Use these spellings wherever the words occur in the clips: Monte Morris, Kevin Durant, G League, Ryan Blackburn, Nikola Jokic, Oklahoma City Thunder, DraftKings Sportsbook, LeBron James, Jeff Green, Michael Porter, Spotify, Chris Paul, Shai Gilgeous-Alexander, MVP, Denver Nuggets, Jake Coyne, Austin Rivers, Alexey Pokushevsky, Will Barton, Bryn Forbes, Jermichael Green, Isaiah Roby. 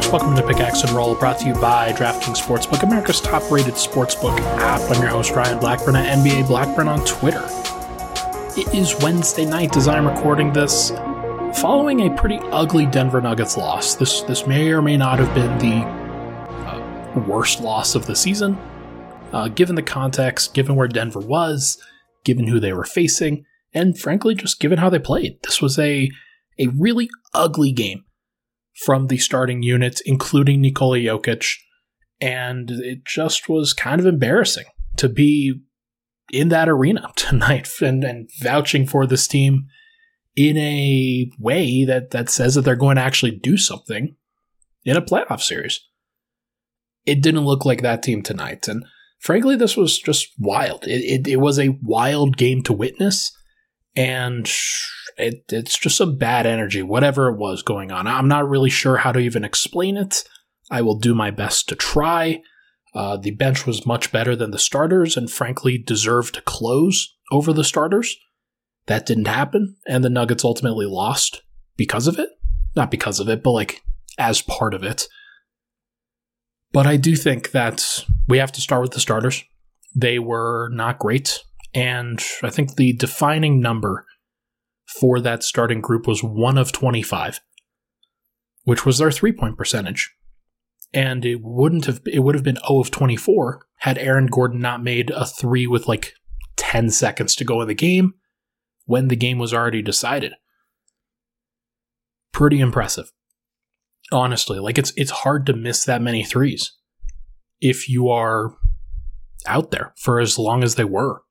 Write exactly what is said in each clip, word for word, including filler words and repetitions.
folks, welcome to Pickaxe and Roll, brought to you by DraftKings Sportsbook, America's top-rated sportsbook app. I'm your host, Ryan Blackburn, at N B A Blackburn on Twitter. It is Wednesday night as I'm recording this, following a pretty ugly Denver Nuggets loss. This this may or may not have been the uh, worst loss of the season, uh, given the context, given where Denver was, given who they were facing, and frankly, just given how they played. This was a a really ugly game from the starting units, including Nikola Jokic, and it just was kind of embarrassing to be in that arena tonight and, and vouching for this team in a way that, that says that they're going to actually do something in a playoff series. It didn't look like that team tonight, and frankly, this was just wild. It, it, it was a wild game to witness, and It, it's just some bad energy, whatever it was going on. I'm not really sure how to even explain it. I will do my best to try. Uh, the bench was much better than the starters and frankly deserved to close over the starters. That didn't happen, and the Nuggets ultimately lost because of it. Not because of it, but like as part of it. But I do think that we have to start with the starters. They were not great, and I think the defining number for that starting group was one of twenty-five, which was their three-point percentage. And it wouldn't have it would have been zero of twenty-four had Aaron Gordon not made a three with like ten seconds to go in the game when the game was already decided. Pretty impressive. Honestly, like it's it's hard to miss that many threes if you are out there for as long as they were.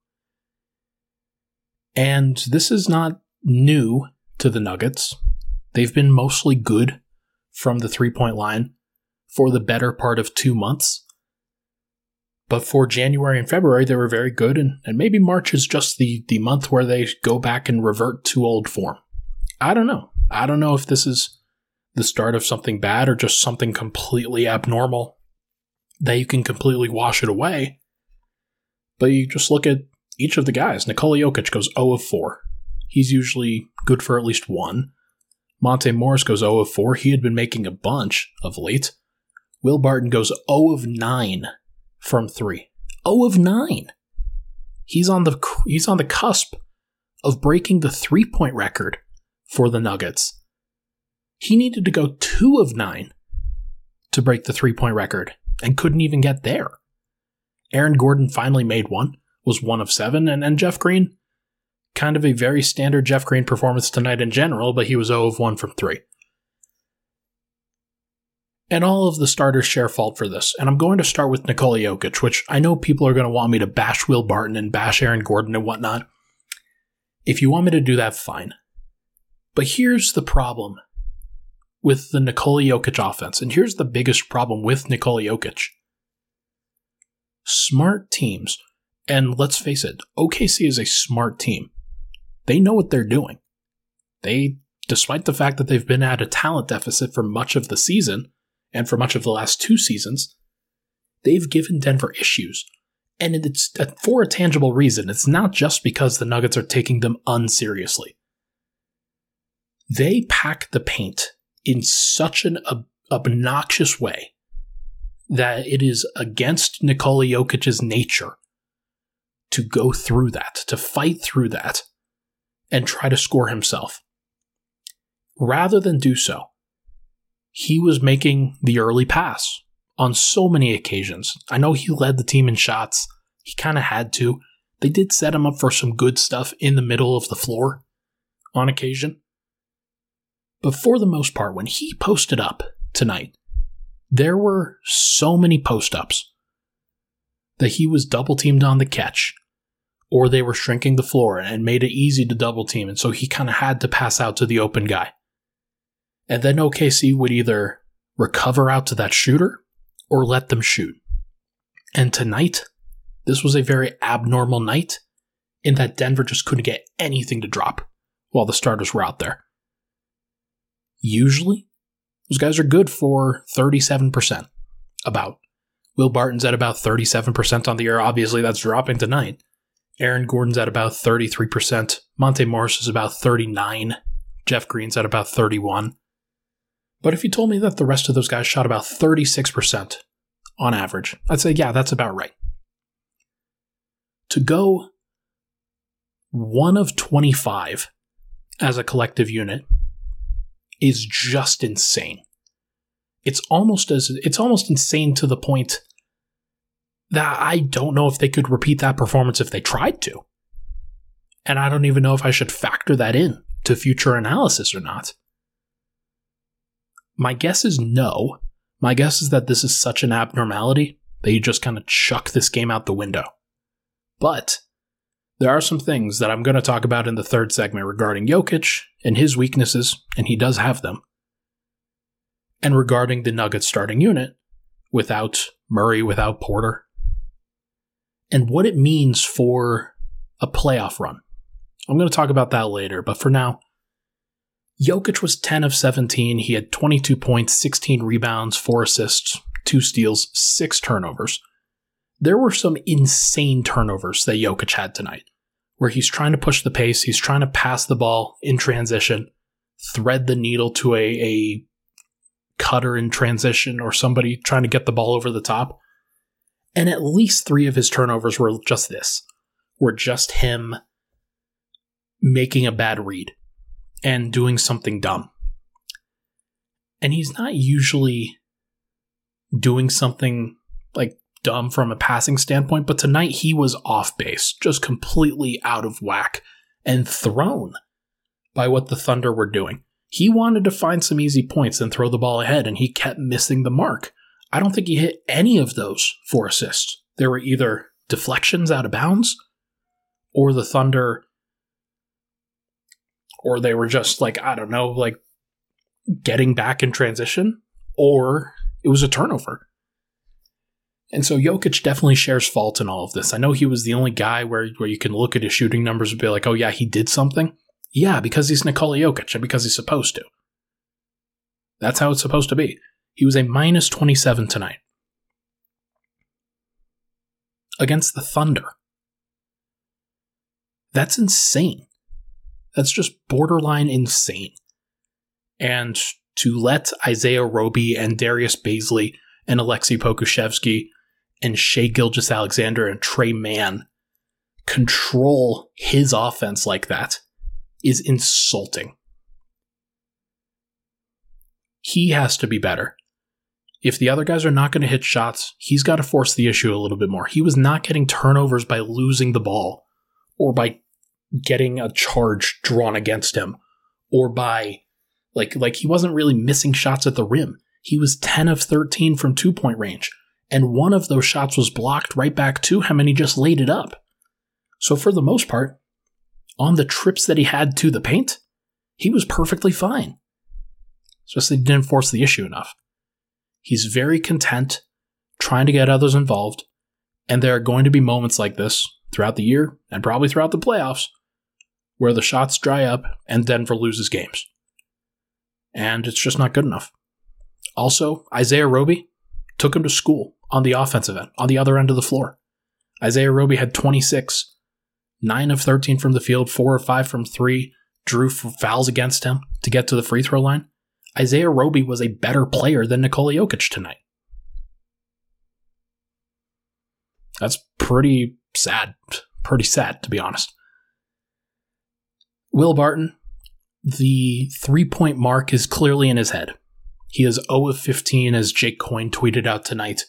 And this is not new to the Nuggets. They've been mostly good from the three-point line for the better part of two months. But for January and February, they were very good, and, and maybe March is just the, the month where they go back and revert to old form. I don't know. I don't know if this is the start of something bad or just something completely abnormal that you can completely wash it away. But you just look at each of the guys. Nikola Jokic goes zero of four. He's usually good for at least one. Monte Morris goes zero of four. He had been making a bunch of late. Will Barton goes zero of nine from three. zero of nine. He's on the he's on the cusp of breaking the three-point record for the Nuggets. He needed to go two of nine to break the three-point record and couldn't even get there. Aaron Gordon finally made one, was one of seven, and, and Jeff Green, kind of a very standard Jeff Green performance tonight in general, but he was zero of one from three. And all of the starters share fault for this. And I'm going to start with Nikola Jokic, which I know people are going to want me to bash Will Barton and bash Aaron Gordon and whatnot. If you want me to do that, fine. But here's the problem with the Nikola Jokic offense, and here's the biggest problem with Nikola Jokic. Smart teams, and let's face it, O K C is a smart team. They know what they're doing. They, despite the fact that they've been at a talent deficit for much of the season, and for much of the last two seasons, they've given Denver issues. And it's for a tangible reason. It's not just because the Nuggets are taking them unseriously. They pack the paint in such an ob- obnoxious way that it is against Nikola Jokic's nature to go through that, to fight through that, and try to score himself. Rather than do so, he was making the early pass on so many occasions. I know he led the team in shots. He kind of had to. They did set him up for some good stuff in the middle of the floor on occasion. But for the most part, when he posted up tonight, there were so many post-ups that he was double-teamed on the catch, or they were shrinking the floor and made it easy to double-team, and so he kind of had to pass out to the open guy. And then O K C would either recover out to that shooter or let them shoot. And tonight, this was a very abnormal night in that Denver just couldn't get anything to drop while the starters were out there. Usually, those guys are good for thirty-seven percent, about. Will Barton's at about thirty-seven percent on the year. Obviously, that's dropping tonight. Aaron Gordon's at about thirty-three percent. Monte Morris is about thirty-nine. Jeff Green's at about thirty-one. But if you told me that the rest of those guys shot about thirty-six percent on average, I'd say, yeah, that's about right. To go one of twenty-five as a collective unit is just insane. It's almost as it's almost insane to the point that I don't know if they could repeat that performance if they tried to. And I don't even know if I should factor that in to future analysis or not. My guess is no. My guess is that this is such an abnormality that you just kind of chuck this game out the window. But there are some things that I'm going to talk about in the third segment regarding Jokic and his weaknesses, and he does have them. And regarding the Nuggets starting unit, without Murray, without Porter, and what it means for a playoff run. I'm going to talk about that later, but for now, Jokic was ten of seventeen. He had twenty-two points, sixteen rebounds, four assists, two steals, six turnovers. There were some insane turnovers that Jokic had tonight, where he's trying to push the pace, he's trying to pass the ball in transition, thread the needle to a, a cutter in transition or somebody trying to get the ball over the top. And at least three of his turnovers were just this, were just him making a bad read and doing something dumb. And he's not usually doing something like dumb from a passing standpoint, but tonight he was off base, just completely out of whack and thrown by what the Thunder were doing. He wanted to find some easy points and throw the ball ahead, and he kept missing the mark. I don't think he hit any of those four assists. There were either deflections out of bounds, or the Thunder, or they were just like, I don't know, like getting back in transition, or it was a turnover. And so Jokic definitely shares fault in all of this. I know he was the only guy where, where you can look at his shooting numbers and be like, oh yeah, he did something. Yeah, because he's Nikola Jokic and because he's supposed to. That's how it's supposed to be. He was a minus twenty-seven tonight. Against the Thunder. That's insane. That's just borderline insane. And to let Isaiah Roby and Darius Bazley and Alexey Pokushevsky and Shai Gilgeous-Alexander and Trey Mann control his offense like that is insulting. He has to be better. If the other guys are not going to hit shots, he's got to force the issue a little bit more. He was not getting turnovers by losing the ball or by getting a charge drawn against him or by like like he wasn't really missing shots at the rim. He was ten of thirteen from two-point range, and one of those shots was blocked right back to him, and he just laid it up. So for the most part, on the trips that he had to the paint, he was perfectly fine. It's just that he didn't force the issue enough. He's very content, trying to get others involved, and there are going to be moments like this throughout the year, and probably throughout the playoffs, where the shots dry up and Denver loses games. And it's just not good enough. Also, Isaiah Roby took him to school on the offensive end, on the other end of the floor. Isaiah Roby had twenty-six, nine of thirteen from the field, four of five from three, drew fouls against him to get to the free throw line. Isaiah Roby was a better player than Nikola Jokic tonight. That's pretty sad. Pretty sad, to be honest. Will Barton, the three-point mark is clearly in his head. He is zero of fifteen, as Jake Coyne tweeted out tonight.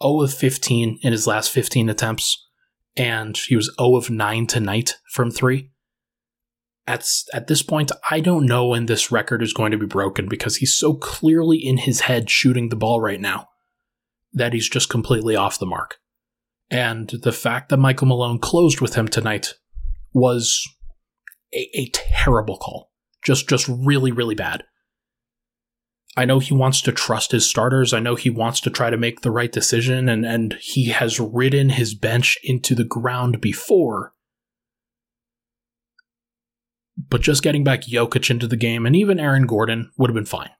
zero of fifteen in his last fifteen attempts, and he was zero of nine tonight from three. At, at this point, I don't know when this record is going to be broken because he's so clearly in his head shooting the ball right now that he's just completely off the mark. And the fact that Michael Malone closed with him tonight was a, a terrible call. Just, just really, really bad. I know he wants to trust his starters. I know he wants to try to make the right decision, and, and he has ridden his bench into the ground before. But just getting back Jokic into the game, and even Aaron Gordon, would have been fine.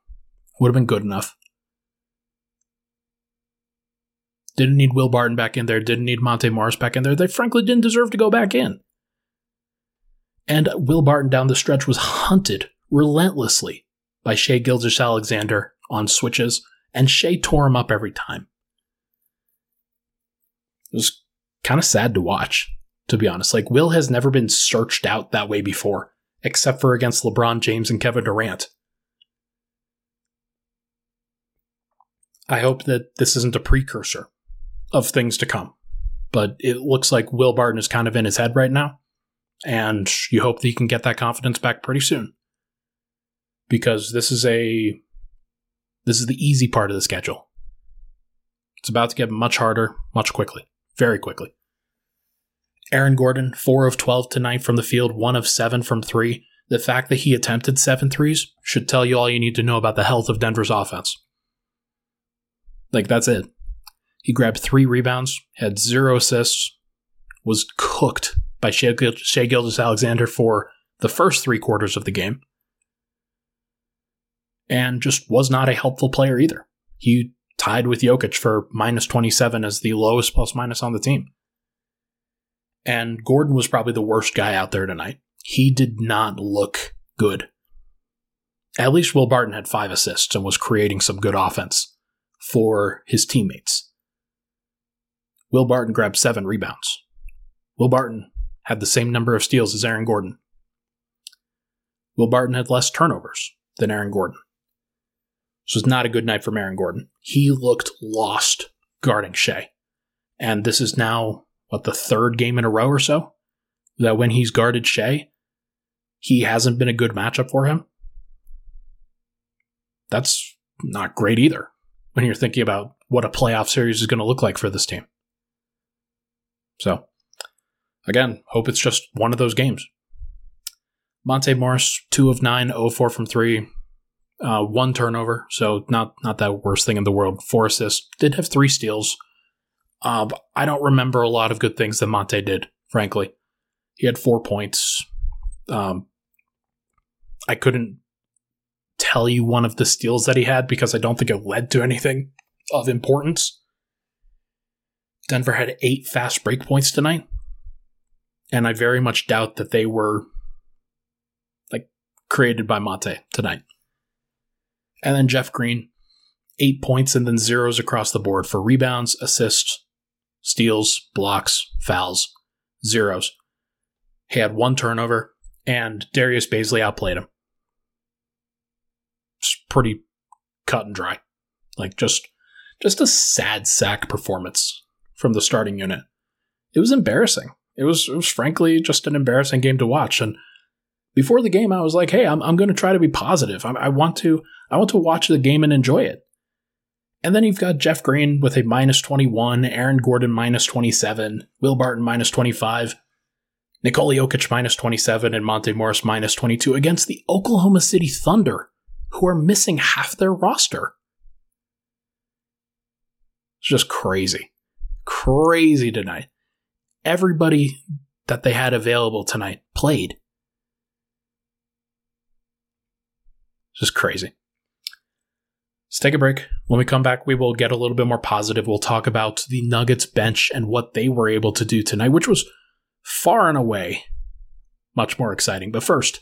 Would have been good enough. Didn't need Will Barton back in there. Didn't need Monte Morris back in there. They frankly didn't deserve to go back in. And Will Barton down the stretch was hunted relentlessly by Shai Gilgeous-Alexander on switches, and Shai tore him up every time. It was kind of sad to watch, to be honest. Like, Will has never been searched out that way before, except for against LeBron James and Kevin Durant. I hope that this isn't a precursor of things to come, but it looks like Will Barton is kind of in his head right now, and you hope that he can get that confidence back pretty soon, because this is a this is the easy part of the schedule. It's about to get much harder, much quickly, very quickly. Aaron Gordon, four of twelve tonight from the field, one of seven from three. The fact that he attempted seven threes should tell you all you need to know about the health of Denver's offense. Like, that's it. He grabbed three rebounds, had zero assists, was cooked by Shai Gilgeous-Alexander for the first three quarters of the game, and just was not a helpful player either. He tied with Jokic for minus twenty-seven as the lowest plus minus on the team. And Gordon was probably the worst guy out there tonight. He did not look good. At least Will Barton had five assists and was creating some good offense for his teammates. Will Barton grabbed seven rebounds. Will Barton had the same number of steals as Aaron Gordon. Will Barton had less turnovers than Aaron Gordon. This was not a good night from Aaron Gordon. He looked lost guarding Shai. And this is now, what, the third game in a row or so that when he's guarded Shai, he hasn't been a good matchup for him. That's not great either when you're thinking about what a playoff series is going to look like for this team. So, again, hope it's just one of those games. Monte Morris, two of nine, oh for four from three. Uh, one turnover, so not not that worst thing in the world. Four assists, did have three steals. Uh, I don't remember a lot of good things that Monte did, frankly. He had four points. Um, I couldn't tell you one of the steals that he had because I don't think it led to anything of importance. Denver had eight fast break points tonight, and I very much doubt that they were like created by Monte tonight. And then Jeff Green, eight points and then zeros across the board for rebounds, assists, steals, blocks, fouls, zeros. He had one turnover, and Darius Bazley outplayed him. It's pretty cut and dry. Like, just, just a sad sack performance from the starting unit. It was embarrassing. It was, it was frankly just an embarrassing game to watch. And before the game, I was like, hey, I'm I'm going to try to be positive. I'm, I want to I want to watch the game and enjoy it. And then you've got Jeff Green with a minus twenty-one, Aaron Gordon minus twenty-seven, Will Barton minus twenty-five, Nikola Jokic minus twenty-seven, and Monte Morris minus twenty-two against the Oklahoma City Thunder, who are missing half their roster. It's just crazy. Crazy tonight. Everybody that they had available tonight played. Just crazy. Let's take a break. When we come back, we will get a little bit more positive. We'll talk about the Nuggets bench and what they were able to do tonight, which was far and away much more exciting. But first,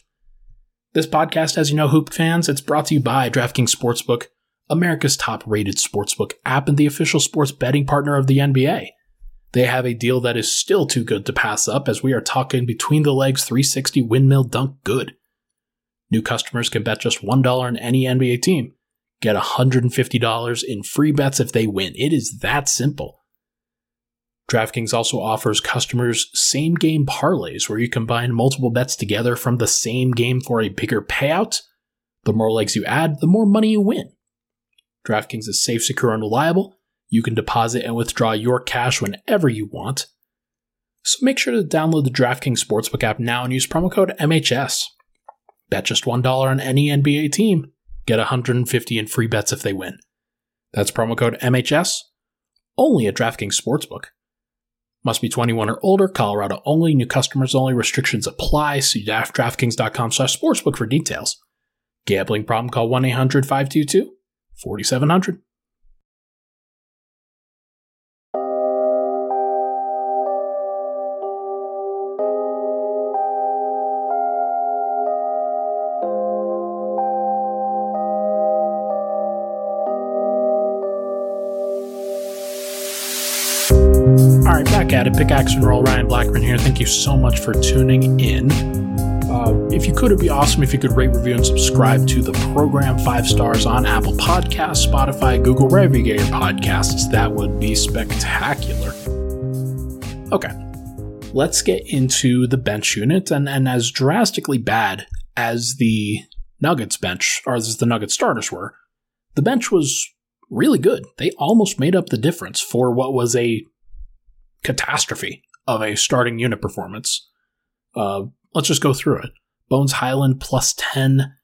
this podcast, as you know, Hoop fans, it's brought to you by DraftKings Sportsbook, America's top-rated sportsbook app and the official sports betting partner of the N B A. They have a deal that is still too good to pass up, as we are talking between the legs three sixty windmill dunk good. New customers can bet just one dollar on any N B A team. Get one hundred fifty dollars in free bets if they win. It is that simple. DraftKings also offers customers same-game parlays where you combine multiple bets together from the same game for a bigger payout. The more legs you add, the more money you win. DraftKings is safe, secure, and reliable. You can deposit and withdraw your cash whenever you want. So make sure to download the DraftKings Sportsbook app now and use promo code M H S. Bet just one dollar on any N B A team. Get one hundred fifty dollars in free bets if they win. That's promo code M H S. Only at DraftKings Sportsbook. Must be twenty-one or older. Colorado only. New customers only. Restrictions apply. See DraftKings dot com slash sportsbook for details. Gambling problem? Call one eight hundred five two two four seven zero zero. Look at it. Pick, axe, and roll. Ryan Blackburn here. Thank you so much for tuning in. Uh, if you could, it'd be awesome if you could rate, review, and subscribe to the program. Five stars on Apple Podcasts, Spotify, Google, wherever you get your podcasts. That would be spectacular. Okay, let's get into the bench unit. And, and as drastically bad as the Nuggets bench, or as the Nuggets starters were, the bench was really good. They almost made up the difference for what was a catastrophe of a starting unit performance. Uh, Let's just go through it. Bones Hyland plus ten,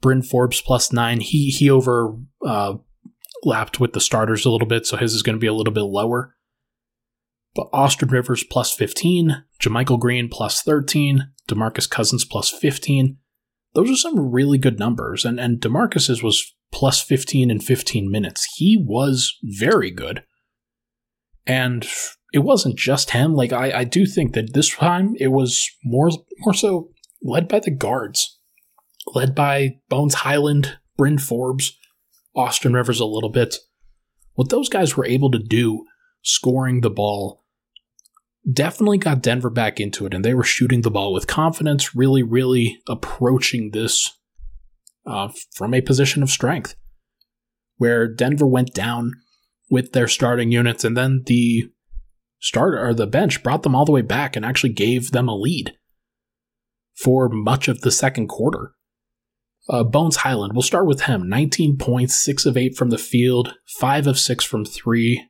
Bryn Forbes plus nine. He he over uh, lapped with the starters a little bit, so his is going to be a little bit lower. But Austin Rivers plus fifteen, Jermichael Green plus thirteen, DeMarcus Cousins plus fifteen. Those are some really good numbers, and and DeMarcus's was plus fifteen in fifteen minutes. He was very good, and it wasn't just him. Like, I, I do think that this time it was more more so led by the guards, led by Bones Hyland, Bryn Forbes, Austin Rivers a little bit. What those guys were able to do scoring the ball definitely got Denver back into it, and they were shooting the ball with confidence, really, really approaching this uh, from a position of strength, where Denver went down with their starting units, and then the starter or the bench brought them all the way back and actually gave them a lead for much of the second quarter. Uh, Bones Hyland, we'll start with him. nineteen points, six of eight from the field, five of six from three,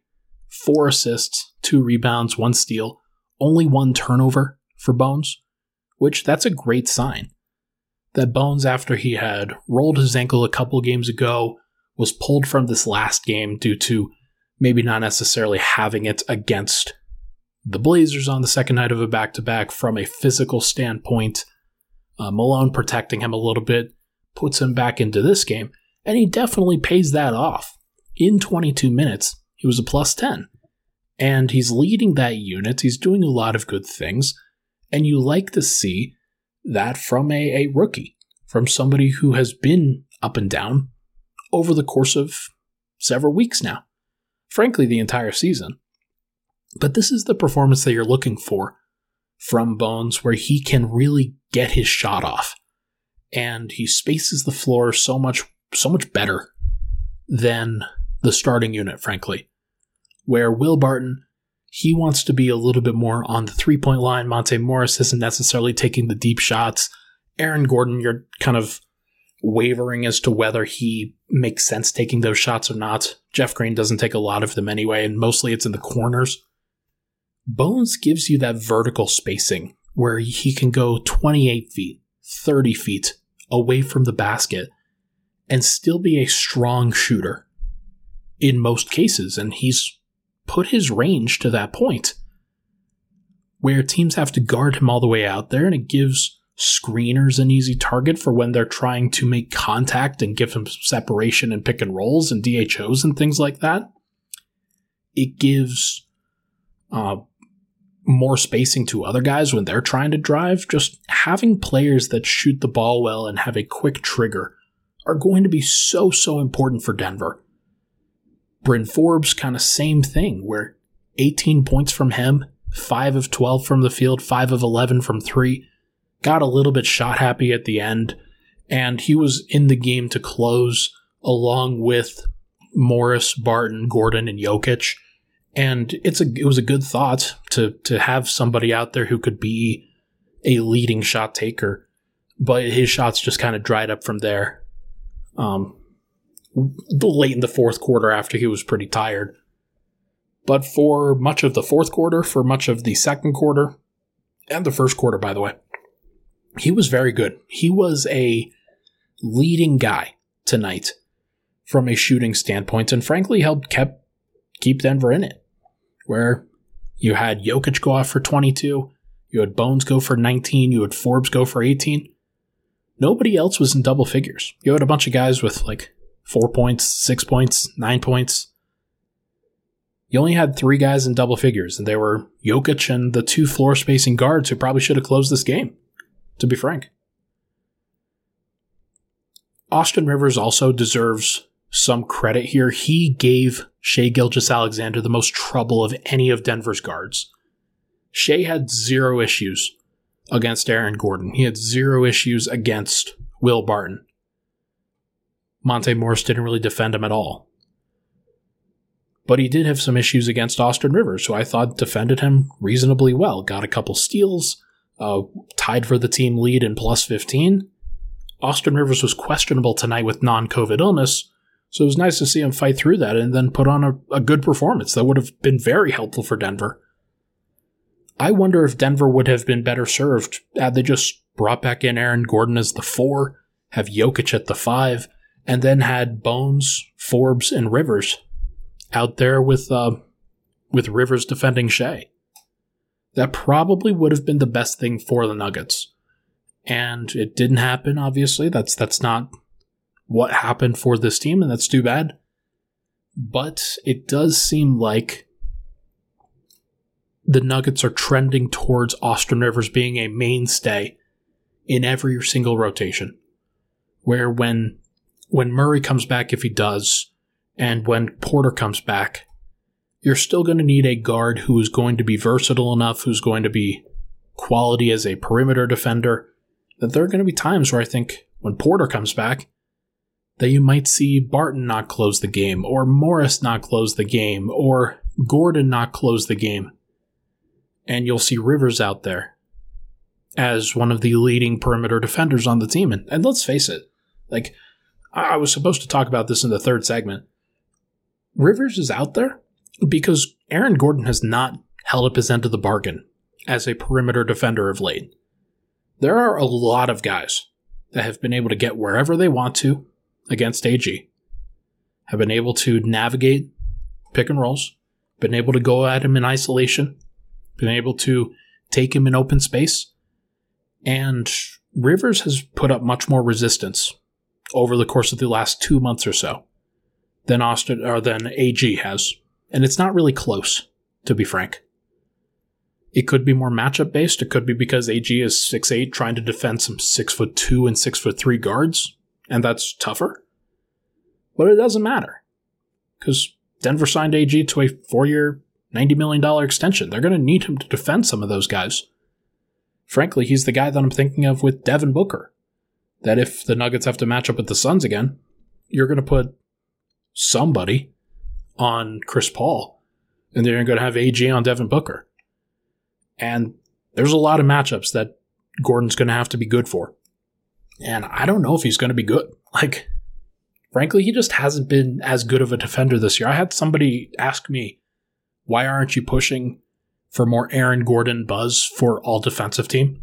four assists, two rebounds, one steal, only one turnover for Bones, which that's a great sign. That Bones, after he had rolled his ankle a couple games ago, was pulled from this last game due to maybe not necessarily having it against the Blazers on the second night of a back-to-back from a physical standpoint. Uh, Malone protecting him a little bit puts him back into this game, and he definitely pays that off. In twenty-two minutes, he was a plus ten, and he's leading that unit. He's doing a lot of good things, and you like to see that from a, a rookie, from somebody who has been up and down over the course of several weeks now. Frankly, the entire season. But this is the performance that you're looking for from Bones, where he can really get his shot off. And he spaces the floor so much, so much better than the starting unit, frankly. Where Will Barton, he wants to be a little bit more on the three-point line. Monte Morris isn't necessarily taking the deep shots. Aaron Gordon, you're kind of wavering as to whether he makes sense taking those shots or not. Jeff Green doesn't take a lot of them anyway, and mostly it's in the corners. Bones gives you that vertical spacing where he can go twenty-eight feet, thirty feet away from the basket and still be a strong shooter in most cases, and he's put his range to that point where teams have to guard him all the way out there, and it gives screeners an easy target for when they're trying to make contact and give him separation and pick and rolls and D H Os and things like that. It gives uh, more spacing to other guys when they're trying to drive. Just having players that shoot the ball well and have a quick trigger are going to be so, so important for Denver. Bryn Forbes, kind of same thing, where eighteen points from him, five of twelve from the field, five of eleven from three. Got a little bit shot happy at the end, and he was in the game to close along with Morris, Barton, Gordon, and Jokic. And it's a it was a good thought to to have somebody out there who could be a leading shot taker, but his shots just kind of dried up from there. Um, late in the fourth quarter, after he was pretty tired, but for much of the fourth quarter, for much of the second quarter, and the first quarter, by the way, he was very good. He was a leading guy tonight from a shooting standpoint, and frankly helped kept, keep Denver in it, where you had Jokic go off for twenty-two, you had Bones go for nineteen, you had Forbes go for eighteen. Nobody else was in double figures. You had a bunch of guys with like four points, six points, nine points. You only had three guys in double figures, and they were Jokic and the two floor spacing guards who probably should have closed this game, to be frank. Austin Rivers also deserves some credit here. He gave Shai Gilgeous-Alexander the most trouble of any of Denver's guards. Shai had zero issues against Aaron Gordon. He had zero issues against Will Barton. Monte Morris didn't really defend him at all. But he did have some issues against Austin Rivers, who I thought defended him reasonably well. Got a couple steals, uh, tied for the team lead in plus fifteen. Austin Rivers was questionable tonight with non-COVID illness, so it was nice to see him fight through that and then put on a, a good performance that would have been very helpful for Denver. I wonder if Denver would have been better served had they just brought back in Aaron Gordon as the four, have Jokic at the five, and then had Bones, Forbes, and Rivers out there with uh, with Rivers defending Shai. That probably would have been the best thing for the Nuggets. And it didn't happen, obviously. That's that's not what happened for this team, and that's too bad. But it does seem like the Nuggets are trending towards Austin Rivers being a mainstay in every single rotation. Where when when Murray comes back, if he does, and when Porter comes back, you're still going to need a guard who is going to be versatile enough, who's going to be quality as a perimeter defender, that there are going to be times where I think when Porter comes back, that you might see Barton not close the game, or Morris not close the game, or Gordon not close the game. And you'll see Rivers out there as one of the leading perimeter defenders on the team. And, and let's face it, like, I was supposed to talk about this in the third segment. Rivers is out there because Aaron Gordon has not held up his end of the bargain as a perimeter defender of late. There are a lot of guys that have been able to get wherever they want to against A G, have been able to navigate pick and rolls, been able to go at him in isolation, been able to take him in open space, and Rivers has put up much more resistance over the course of the last two months or so than Austin or than A G has, and it's not really close, to be frank. It could be more matchup based. It could be because A G is six foot eight, trying to defend some six foot two and six foot three guards, and that's tougher. But it doesn't matter, because Denver signed A G to a four-year, ninety million dollars extension. They're going to need him to defend some of those guys. Frankly, he's the guy that I'm thinking of with Devin Booker, that if the Nuggets have to match up with the Suns again, you're going to put somebody on Chris Paul, and they're going to have A G on Devin Booker. And there's a lot of matchups that Gordon's going to have to be good for. And I don't know if he's going to be good. Like, frankly, he just hasn't been as good of a defender this year. I had somebody ask me, why aren't you pushing for more Aaron Gordon buzz for all defensive team?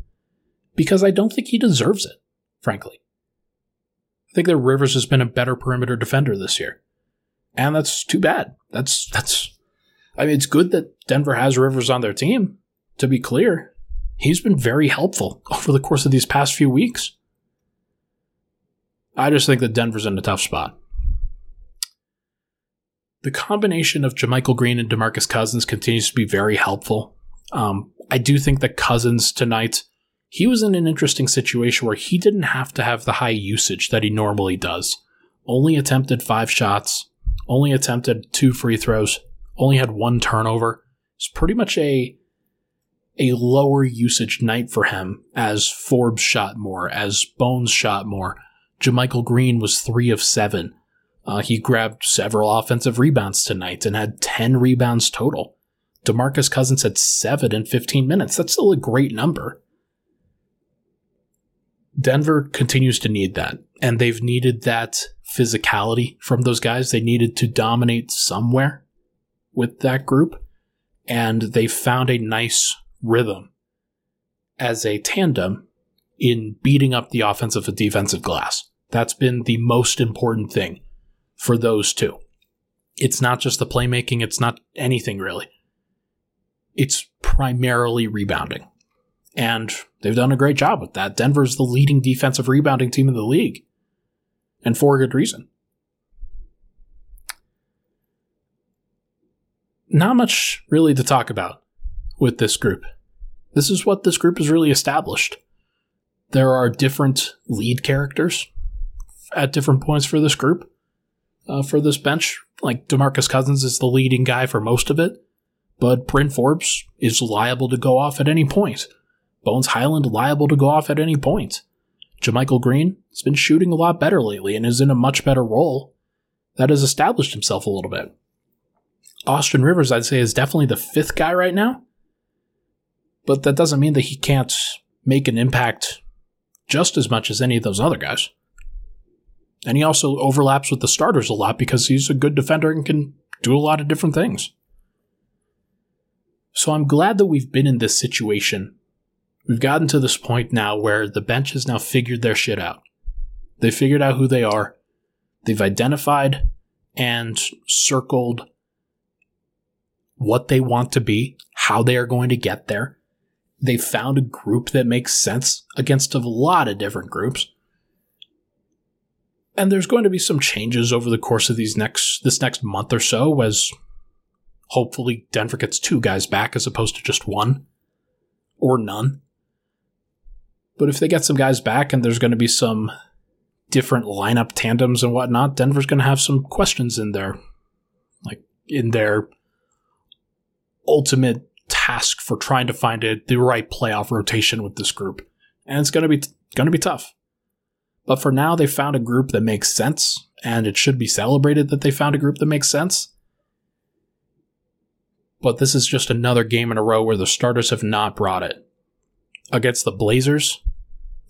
Because I don't think he deserves it, frankly. I think that Rivers has been a better perimeter defender this year. And that's too bad. That's, that's, I mean, it's good that Denver has Rivers on their team. To be clear, he's been very helpful over the course of these past few weeks. I just think that Denver's in a tough spot. The combination of Jermichael Green and DeMarcus Cousins continues to be very helpful. Um, I do think that Cousins tonight, he was in an interesting situation where he didn't have to have the high usage that he normally does. Only attempted five shots, only attempted two free throws, only had one turnover. It's pretty much a a lower usage night for him, as Forbes shot more, as Bones shot more. Jermichael Green was three of seven. Uh, he grabbed several offensive rebounds tonight and had ten rebounds total. DeMarcus Cousins had seven in fifteen minutes. That's still a great number. Denver continues to need that, and they've needed that physicality from those guys. They needed to dominate somewhere with that group, and they found a nice rhythm as a tandem in beating up the offensive and defensive glass. That's been the most important thing for those two. It's not just the playmaking. It's not anything really. It's primarily rebounding. And they've done a great job with that. Denver's the leading defensive rebounding team in the league, and for a good reason. Not much really to talk about with this group. This is what this group is really established. There are different lead characters at different points for this group, uh, for this bench. Like DeMarcus Cousins is the leading guy for most of it, but Bryn Forbes is liable to go off at any point. Bones Hyland liable to go off at any point. Jermichael Green has been shooting a lot better lately and is in a much better role that has established himself a little bit. Austin Rivers, I'd say, is definitely the fifth guy right now, but that doesn't mean that he can't make an impact just as much as any of those other guys. And he also overlaps with the starters a lot because he's a good defender and can do a lot of different things. So I'm glad that we've been in this situation. We've gotten to this point now where the bench has now figured their shit out. They figured out who they are. They've identified and circled what they want to be, how they are going to get there. They've found a group that makes sense against a lot of different groups. And there's going to be some changes over the course of these next this next month or so, as hopefully Denver gets two guys back as opposed to just one or none. But if they get some guys back and there's going to be some different lineup tandems and whatnot, Denver's going to have some questions in their, like in their ultimate task for trying to find a, the right playoff rotation with this group. And it's going to be going to be tough. But for now, they found a group that makes sense, and it should be celebrated that they found a group that makes sense. But this is just another game in a row where the starters have not brought it. Against the Blazers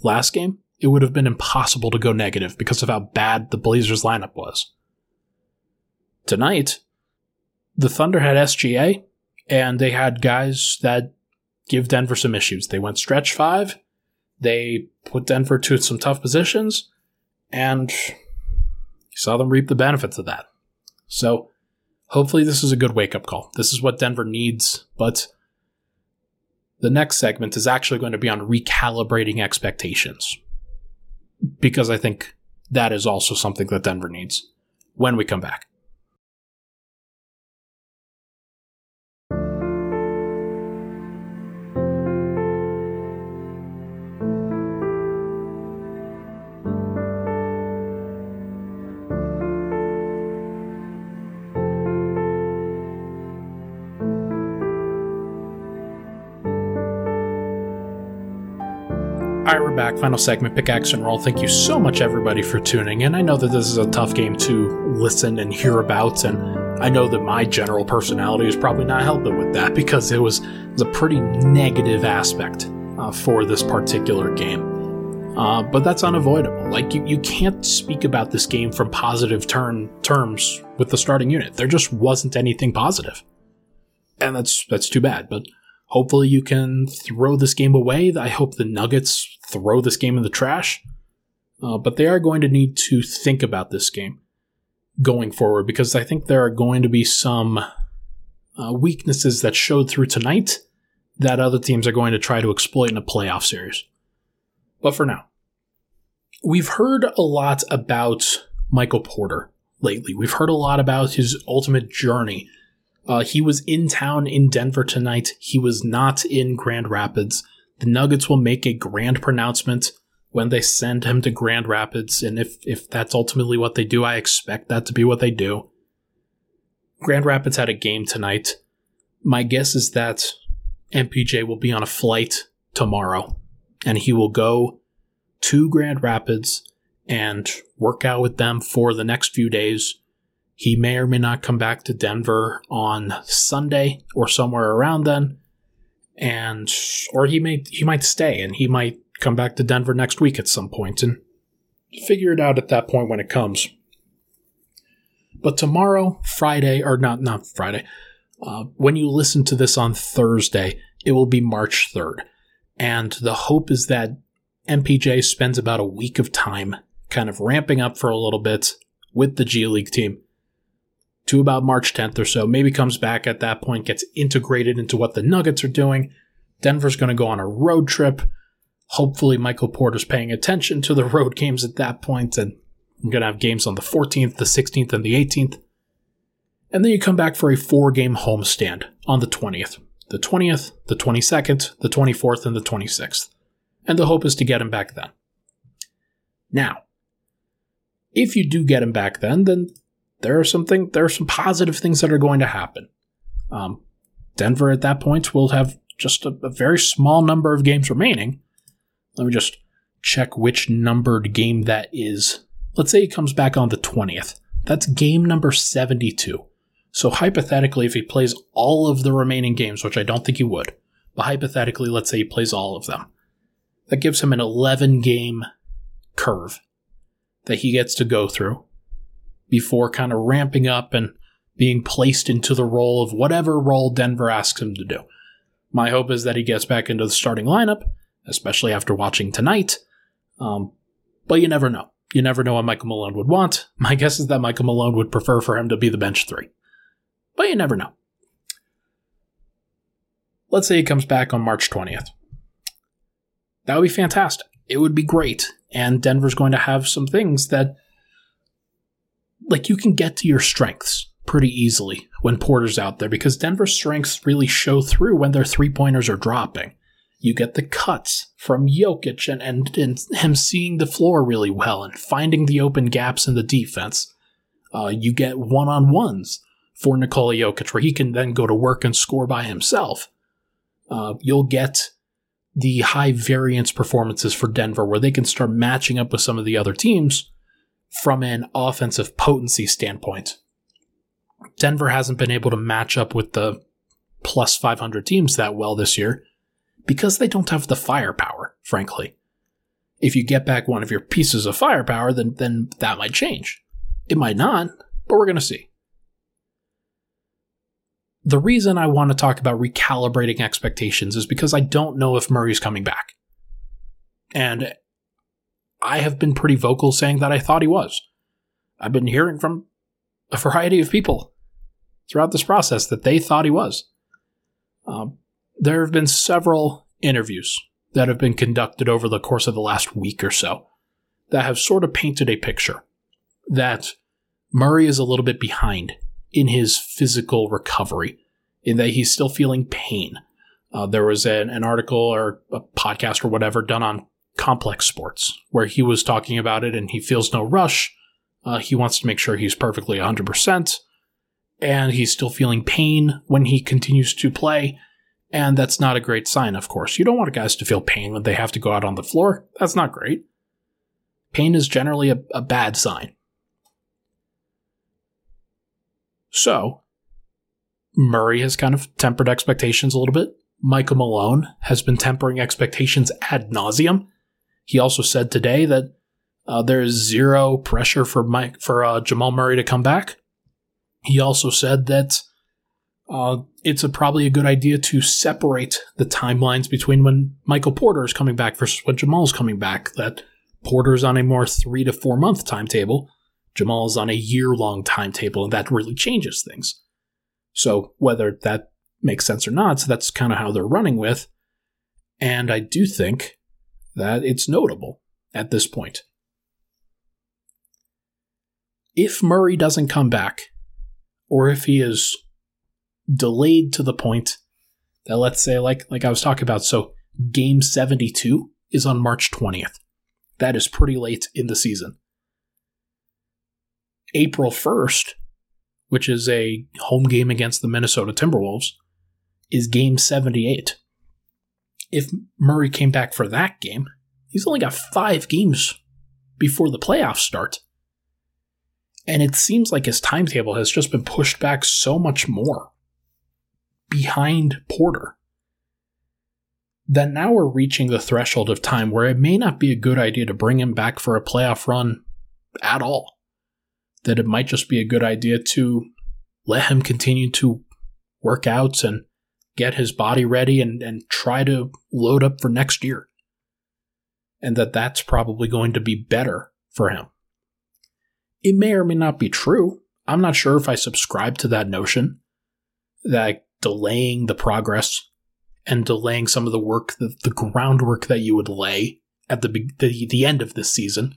last game, it would have been impossible to go negative because of how bad the Blazers lineup was. Tonight, the Thunder had S G A, and they had guys that give Denver some issues. They went stretch five. They put Denver to some tough positions, and you saw them reap the benefits of that. So hopefully this is a good wake-up call. This is what Denver needs, but the next segment is actually going to be on recalibrating expectations, because I think that is also something that Denver needs when we come back. Alright, we're back. Final segment, Pickaxe and Roll. Thank you so much, everybody, for tuning in. I know that this is a tough game to listen and hear about, and I know that my general personality is probably not helping with that because it was, it was a pretty negative aspect uh, for this particular game. Uh, but that's unavoidable. Like, you, you can't speak about this game from positive turn terms with the starting unit. There just wasn't anything positive. And that's that's too bad, but hopefully you can throw this game away. I hope the Nuggets throw this game in the trash. Uh, but they are going to need to think about this game going forward, because I think there are going to be some uh, weaknesses that showed through tonight that other teams are going to try to exploit in a playoff series. But for now, we've heard a lot about Michael Porter lately. We've heard a lot about his ultimate journey. Uh, he was in town in Denver tonight. He was not in Grand Rapids. The Nuggets will make a grand pronouncement when they send him to Grand Rapids, and if, if that's ultimately what they do, I expect that to be what they do. Grand Rapids had a game tonight. My guess is that M P J will be on a flight tomorrow, and he will go to Grand Rapids and work out with them for the next few days. He may or may not come back to Denver on Sunday or somewhere around then, and or he may he might stay and he might come back to Denver next week at some point and figure it out at that point when it comes. But tomorrow, Friday, or not not Friday, uh, when you listen to this on Thursday, it will be March third, and the hope is that M P J spends about a week of time kind of ramping up for a little bit with the G League team, to about March tenth or so, maybe comes back at that point, gets integrated into what the Nuggets are doing. Denver's going to go on a road trip. Hopefully Michael Porter's paying attention to the road games at that point, and I'm going to have games on the fourteenth, the sixteenth, and the eighteenth. And then you come back for a four-game homestand on the twentieth. The twentieth, the twenty-second, the twenty-fourth, and the twenty-sixth. And the hope is to get him back then. Now, if you do get him back then, then There are some thing, there are some positive things that are going to happen. Um, Denver at that point will have just a, a very small number of games remaining. Let me just check which numbered game that is. Let's say he comes back on the twentieth. That's game number seventy-two. So hypothetically, if he plays all of the remaining games, which I don't think he would, but hypothetically, let's say he plays all of them, that gives him an eleven-game curve that he gets to go through before kind of ramping up and being placed into the role of whatever role Denver asks him to do. My hope is that he gets back into the starting lineup, especially after watching tonight. Um, but you never know. You never know what Michael Malone would want. My guess is that Michael Malone would prefer for him to be the bench three. But you never know. Let's say he comes back on March twentieth. That would be fantastic. It would be great. And Denver's going to have some things that, like, you can get to your strengths pretty easily when Porter's out there, because Denver's strengths really show through when their three-pointers are dropping. You get the cuts from Jokic and, and, and him seeing the floor really well and finding the open gaps in the defense. Uh, you get one-on-ones for Nikola Jokic, where he can then go to work and score by himself. Uh, you'll get the high variance performances for Denver, where they can start matching up with some of the other teams from an offensive potency standpoint. Denver hasn't been able to match up with the plus five hundred teams that well this year, because they don't have the firepower, frankly. If you get back one of your pieces of firepower, then, then that might change. It might not, but we're going to see. The reason I want to talk about recalibrating expectations is because I don't know if Murray's coming back. And I have been pretty vocal saying that I thought he was. I've been hearing from a variety of people throughout this process that they thought he was. Um, There have been several interviews that have been conducted over the course of the last week or so that have sort of painted a picture that Murray is a little bit behind in his physical recovery, in that he's still feeling pain. Uh, there was an, an article or a podcast or whatever done on Complex Sports where he was talking about it, and he feels no rush. Uh, he wants to make sure he's perfectly one hundred percent, and he's still feeling pain when he continues to play. And that's not a great sign, of course. You don't want guys to feel pain when they have to go out on the floor. That's not great. Pain is generally a, a bad sign. So, Murray has kind of tempered expectations a little bit. Michael Malone has been tempering expectations ad nauseum. He also said today that uh, there is zero pressure for Mike for uh, Jamal Murray to come back. He also said that Uh, it's a, probably a good idea to separate the timelines between when Michael Porter is coming back versus when Jamal's coming back, that Porter's on a more three to four month timetable, Jamal's on a year-long timetable, and that really changes things. So whether that makes sense or not, so that's kind of how they're running with, and I do think that it's notable at this point. If Murray doesn't come back, or if he is delayed to the point that, let's say, like like I was talking about, so game seventy-two is on March twentieth. That is pretty late in the season. April first, which is a home game against the Minnesota Timberwolves, is game seventy-eight. If Murray came back for that game, he's only got five games before the playoffs start. And it seems like his timetable has just been pushed back so much more behind Porter, then now we're reaching the threshold of time where it may not be a good idea to bring him back for a playoff run at all. That it might just be a good idea to let him continue to work out and get his body ready and, and try to load up for next year. And that that's probably going to be better for him. It may or may not be true. I'm not sure if I subscribe to that notion that delaying the progress and delaying some of the work, the, the groundwork that you would lay at the, the the end of this season,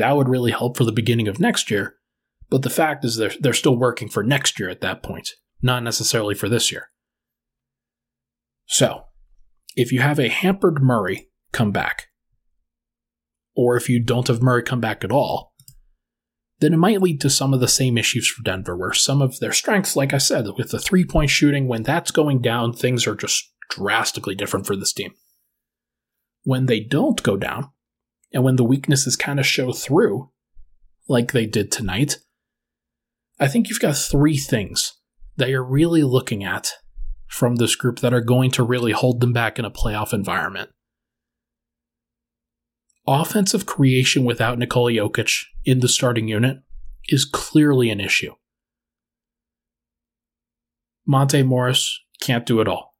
that would really help for the beginning of next year. But the fact is they're, they're still working for next year at that point, not necessarily for this year. So, if you have a hampered Murray come back, or if you don't have Murray come back at all, then it might lead to some of the same issues for Denver, where some of their strengths, like I said, with the three-point shooting, when that's going down, things are just drastically different for this team. When they don't go down, and when the weaknesses kind of show through, like they did tonight, I think you've got three things that you're really looking at from this group that are going to really hold them back in a playoff environment. Offensive creation without Nikola Jokic in the starting unit is clearly an issue. Monte Morris can't do it all.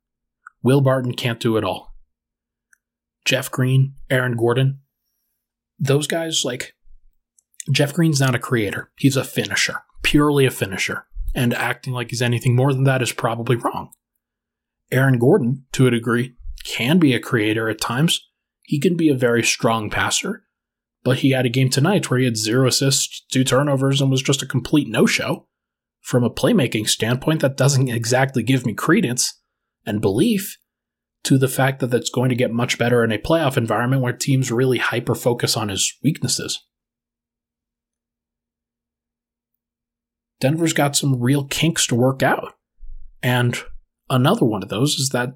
Will Barton can't do it all. Jeff Green, Aaron Gordon, those guys, like, Jeff Green's not a creator. He's a finisher, purely a finisher. And acting like he's anything more than that is probably wrong. Aaron Gordon, to a degree, can be a creator at times. He can be a very strong passer, but he had a game tonight where he had zero assists, two turnovers, and was just a complete no-show. From a playmaking standpoint, that doesn't exactly give me credence and belief to the fact that that's going to get much better in a playoff environment where teams really hyper-focus on his weaknesses. Denver's got some real kinks to work out. And another one of those is that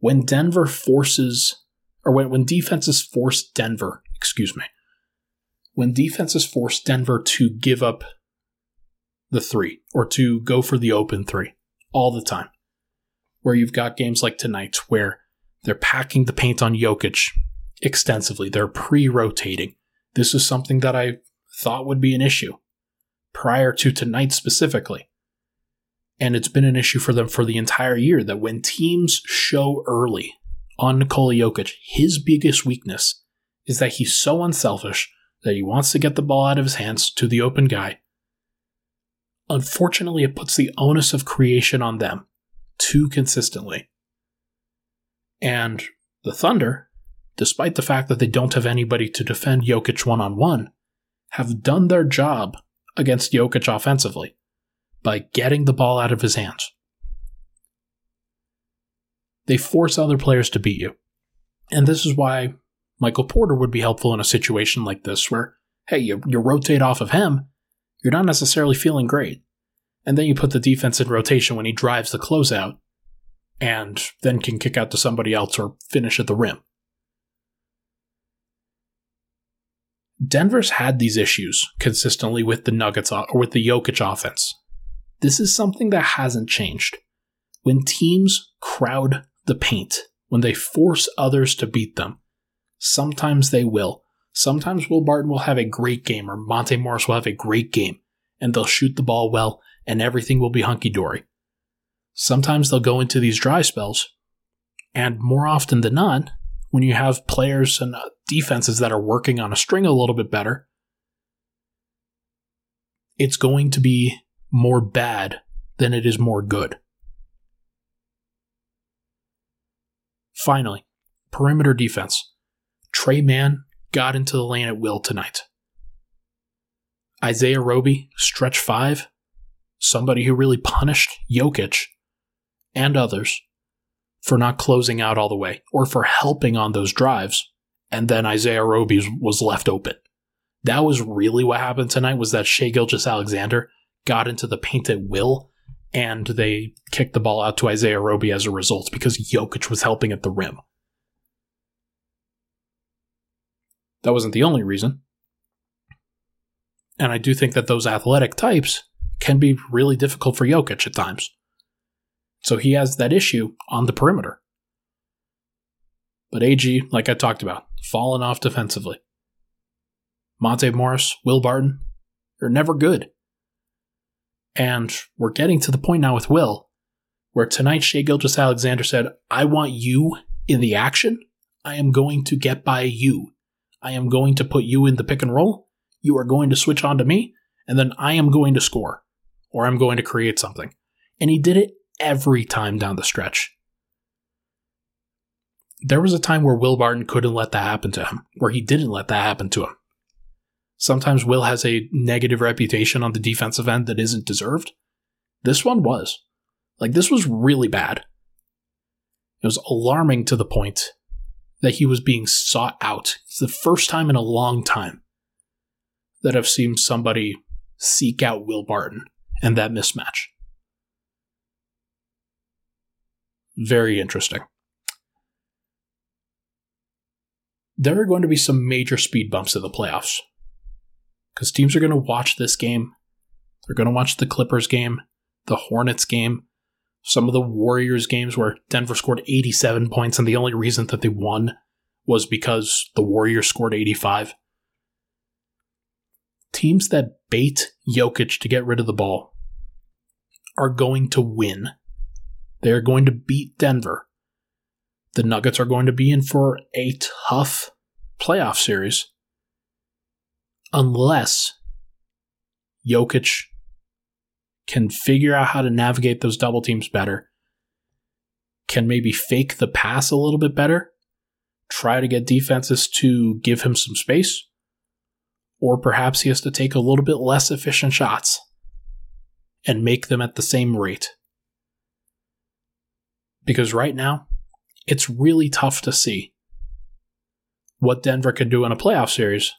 when Denver forces... Or when, when defenses force Denver, excuse me, when defenses force Denver to give up the three or to go for the open three all the time, where you've got games like tonight where they're packing the paint on Jokic extensively, they're pre-rotating. This is something that I thought would be an issue prior to tonight specifically. And it's been an issue for them for the entire year that when teams show early on Nikola Jokic, his biggest weakness is that he's so unselfish that he wants to get the ball out of his hands to the open guy. Unfortunately, it puts the onus of creation on them too consistently. And the Thunder, despite the fact that they don't have anybody to defend Jokic one-on-one, have done their job against Jokic offensively by getting the ball out of his hands. They force other players to beat you. And this is why Michael Porter would be helpful in a situation like this where, hey, you, you rotate off of him, you're not necessarily feeling great. And then you put the defense in rotation when he drives the closeout and then can kick out to somebody else or finish at the rim. Denver's had these issues consistently with the Nuggets or with the Jokic offense. This is something that hasn't changed. When teams crowd the paint, when they force others to beat them, sometimes they will. Sometimes Will Barton will have a great game or Monte Morris will have a great game and they'll shoot the ball well and everything will be hunky-dory. Sometimes they'll go into these dry spells and more often than not, when you have players and defenses that are working on a string a little bit better, it's going to be more bad than it is more good. Finally, perimeter defense. Trey Mann got into the lane at will tonight. Isaiah Roby, stretch five, somebody who really punished Jokic and others for not closing out all the way or for helping on those drives, and then Isaiah Roby was left open. That was really what happened tonight, was that Shai Gilgeous-Alexander got into the paint at will, and they kicked the ball out to Isaiah Roby as a result because Jokic was helping at the rim. That wasn't the only reason. And I do think that those athletic types can be really difficult for Jokic at times. So he has that issue on the perimeter. But A G, like I talked about, fallen off defensively. Monte Morris, Will Barton, they're never good. And we're getting to the point now with Will where tonight Shai Gilgeous-Alexander said, I want you in the action. I am going to get by you. I am going to put you in the pick and roll. You are going to switch on to me, and then I am going to score, or I'm going to create something. And he did it every time down the stretch. There was a time where Will Barton couldn't let that happen to him, where he didn't let that happen to him. Sometimes Will has a negative reputation on the defensive end that isn't deserved. This one was. Like, this was really bad. It was alarming to the point that he was being sought out. It's the first time in a long time that I've seen somebody seek out Will Barton and that mismatch. Very interesting. There are going to be some major speed bumps in the playoffs because teams are going to watch this game. They're going to watch the Clippers game, the Hornets game, some of the Warriors games where Denver scored eighty-seven points and the only reason that they won was because the Warriors scored eighty-five. Teams that bait Jokic to get rid of the ball are going to win. They're going to beat Denver. The Nuggets are going to be in for a tough playoff series unless Jokic can figure out how to navigate those double teams better, can maybe fake the pass a little bit better, try to get defenses to give him some space, or perhaps he has to take a little bit less efficient shots and make them at the same rate. Because right now, it's really tough to see what Denver can do in a playoff series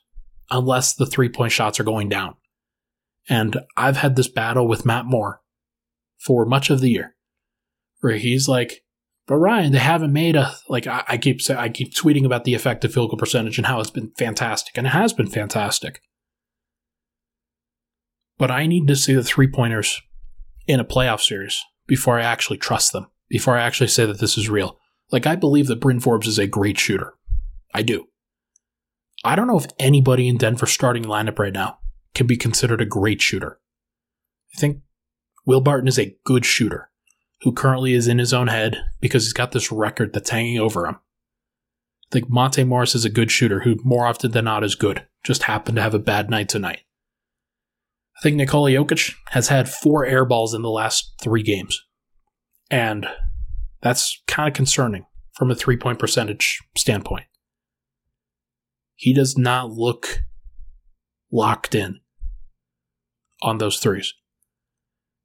unless the three-point shots are going down. And I've had this battle with Matt Moore for much of the year where he's like, but Ryan, they haven't made a, like I, I keep I keep tweeting about the effective field goal percentage and how it's been fantastic, and it has been fantastic. But I need to see the three-pointers in a playoff series before I actually trust them, before I actually say that this is real. Like, I believe that Bryn Forbes is a great shooter. I do. I don't know if anybody in Denver's starting lineup right now can be considered a great shooter. I think Will Barton is a good shooter who currently is in his own head because he's got this record that's hanging over him. I think Monte Morris is a good shooter who more often than not is good, just happened to have a bad night tonight. I think Nikola Jokic has had four air balls in the last three games, and that's kind of concerning from a three-point percentage standpoint. He does not look locked in on those threes.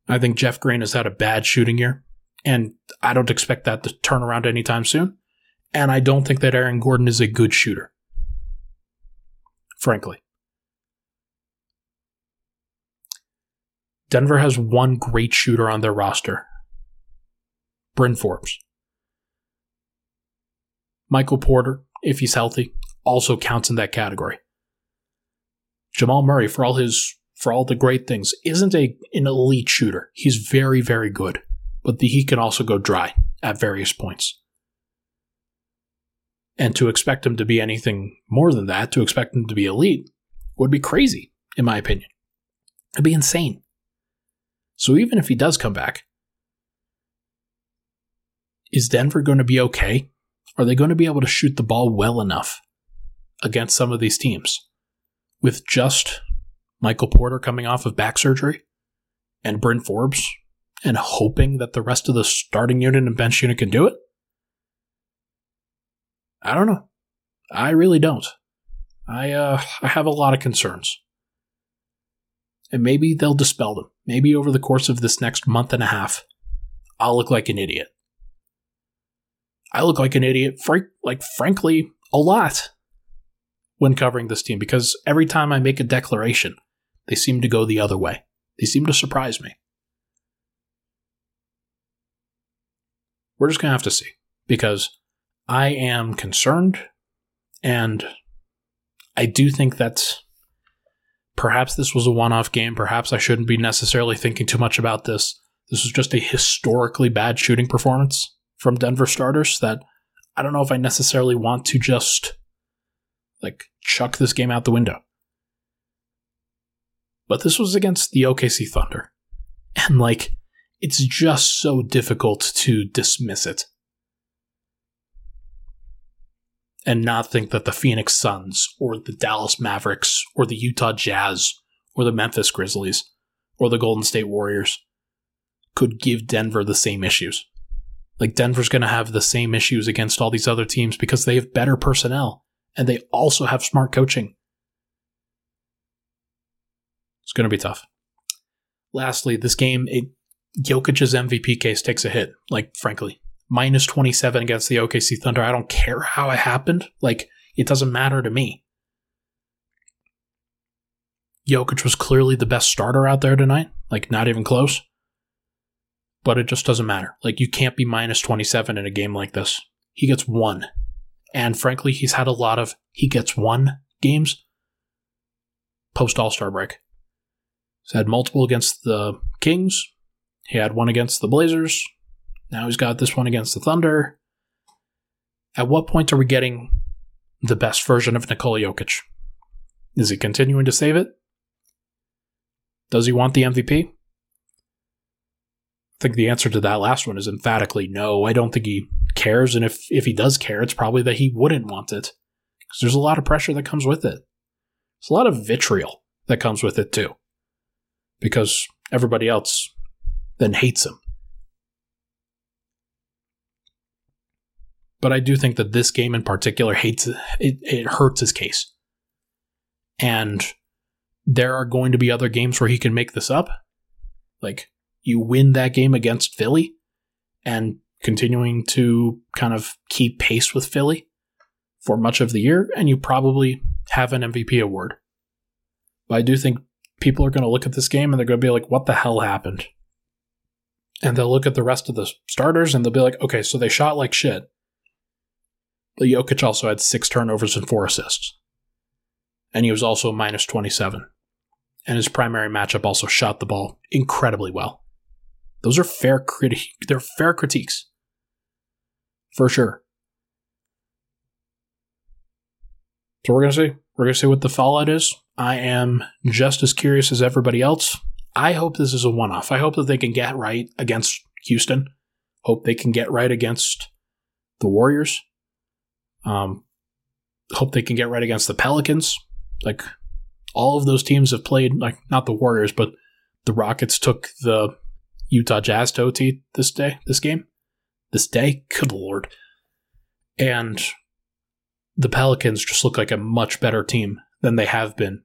I think Jeff Green has had a bad shooting year, and I don't expect that to turn around anytime soon, and I don't think that Aaron Gordon is a good shooter, frankly. Denver has one great shooter on their roster, Bryn Forbes. Michael Porter, if he's healthy, also counts in that category. Jamal Murray, for all his for all the great things, isn't a an elite shooter. He's very, very good, but the, he can also go dry at various points. And to expect him to be anything more than that, to expect him to be elite, would be crazy, in my opinion. It'd be insane. So even if he does come back, is Denver going to be okay? Are they going to be able to shoot the ball well enough against some of these teams? With just Michael Porter coming off of back surgery and Bryn Forbes and hoping that the rest of the starting unit and bench unit can do it? I don't know. I really don't. I uh, I have a lot of concerns. And maybe they'll dispel them. Maybe over the course of this next month and a half, I'll look like an idiot. I look like an idiot, frank, like frankly, a lot when covering this team, because every time I make a declaration, they seem to go the other way. They seem to surprise me. We're just going to have to see, because I am concerned, and I do think that perhaps this was a one-off game. Perhaps I shouldn't be necessarily thinking too much about this. This was just a historically bad shooting performance from Denver starters that I don't know if I necessarily want to just like chuck this game out the window. But this was against the O K C Thunder. And like, it's just so difficult to dismiss it and not think that the Phoenix Suns or the Dallas Mavericks or the Utah Jazz or the Memphis Grizzlies or the Golden State Warriors could give Denver the same issues. Like, Denver's going to have the same issues against all these other teams because they have better personnel. And they also have smart coaching. It's going to be tough. Lastly, this game, it, Jokic's M V P case takes a hit. Like, frankly, minus twenty-seven against the O K C Thunder. I don't care how it happened. Like, it doesn't matter to me. Jokic was clearly the best starter out there tonight. Like, not even close. But it just doesn't matter. Like, you can't be minus twenty-seven in a game like this. He gets one. And frankly, he's had a lot of he gets one games post-All-Star break. He's had multiple against the Kings. He had one against the Blazers. Now he's got this one against the Thunder. At what point are we getting the best version of Nikola Jokic? Is he continuing to save it? Does he want the M V P? I think the answer to that last one is emphatically no. I don't think he cares, and if, if he does care, it's probably that he wouldn't want it. Because there's a lot of pressure that comes with it. There's a lot of vitriol that comes with it, too. Because everybody else then hates him. But I do think that this game in particular hates it, it hurts his case. And there are going to be other games where he can make this up. Like, you win that game against Philly and continuing to kind of keep pace with Philly for much of the year, and you probably have an M V P award. But I do think people are going to look at this game and they're going to be like, what the hell happened? And they'll look at the rest of the starters and they'll be like, okay, so they shot like shit. But Jokic also had six turnovers and four assists. And he was also minus twenty-seven. And his primary matchup also shot the ball incredibly well. Those are fair criti- they're fair critiques. For sure. So we're going to see. We're going to see what the fallout is. I am just as curious as everybody else. I hope this is a one-off. I hope that they can get right against Houston. Hope they can get right against the Warriors. Um, hope they can get right against the Pelicans. Like, all of those teams have played, like, not the Warriors, but the Rockets took the Utah Jazz to O T this day, this game. This day? Good lord. And the Pelicans just look like a much better team than they have been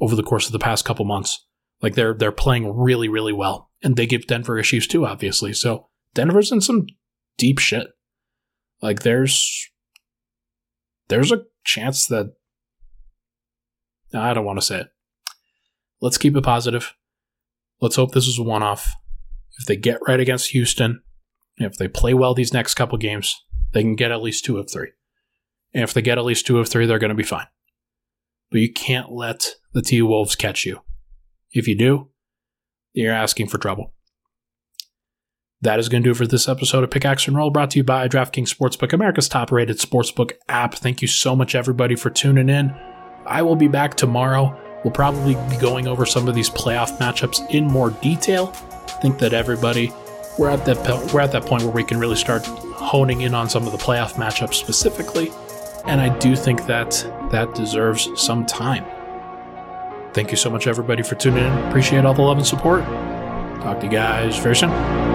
over the course of the past couple months. Like, they're they're playing really, really well. And they give Denver issues too, obviously. So, Denver's in some deep shit. Like, there's... There's a chance that... I don't want to say it. Let's keep it positive. Let's hope this is a one-off. If they get right against Houston, if they play well these next couple games, they can get at least two of three. And if they get at least two of three, they're going to be fine. But you can't let the T-Wolves catch you. If you do, you're asking for trouble. That is going to do it for this episode of Pickaxe and Roll, brought to you by DraftKings Sportsbook, America's top-rated sportsbook app. Thank you so much, everybody, for tuning in. I will be back tomorrow. We'll probably be going over some of these playoff matchups in more detail. I think that everybody, we're at that pe- we're at that point where we can really start honing in on some of the playoff matchups specifically, and I do think that that deserves some time. Thank you so much, everybody, for tuning in. Appreciate all the love and support. Talk to you guys very soon.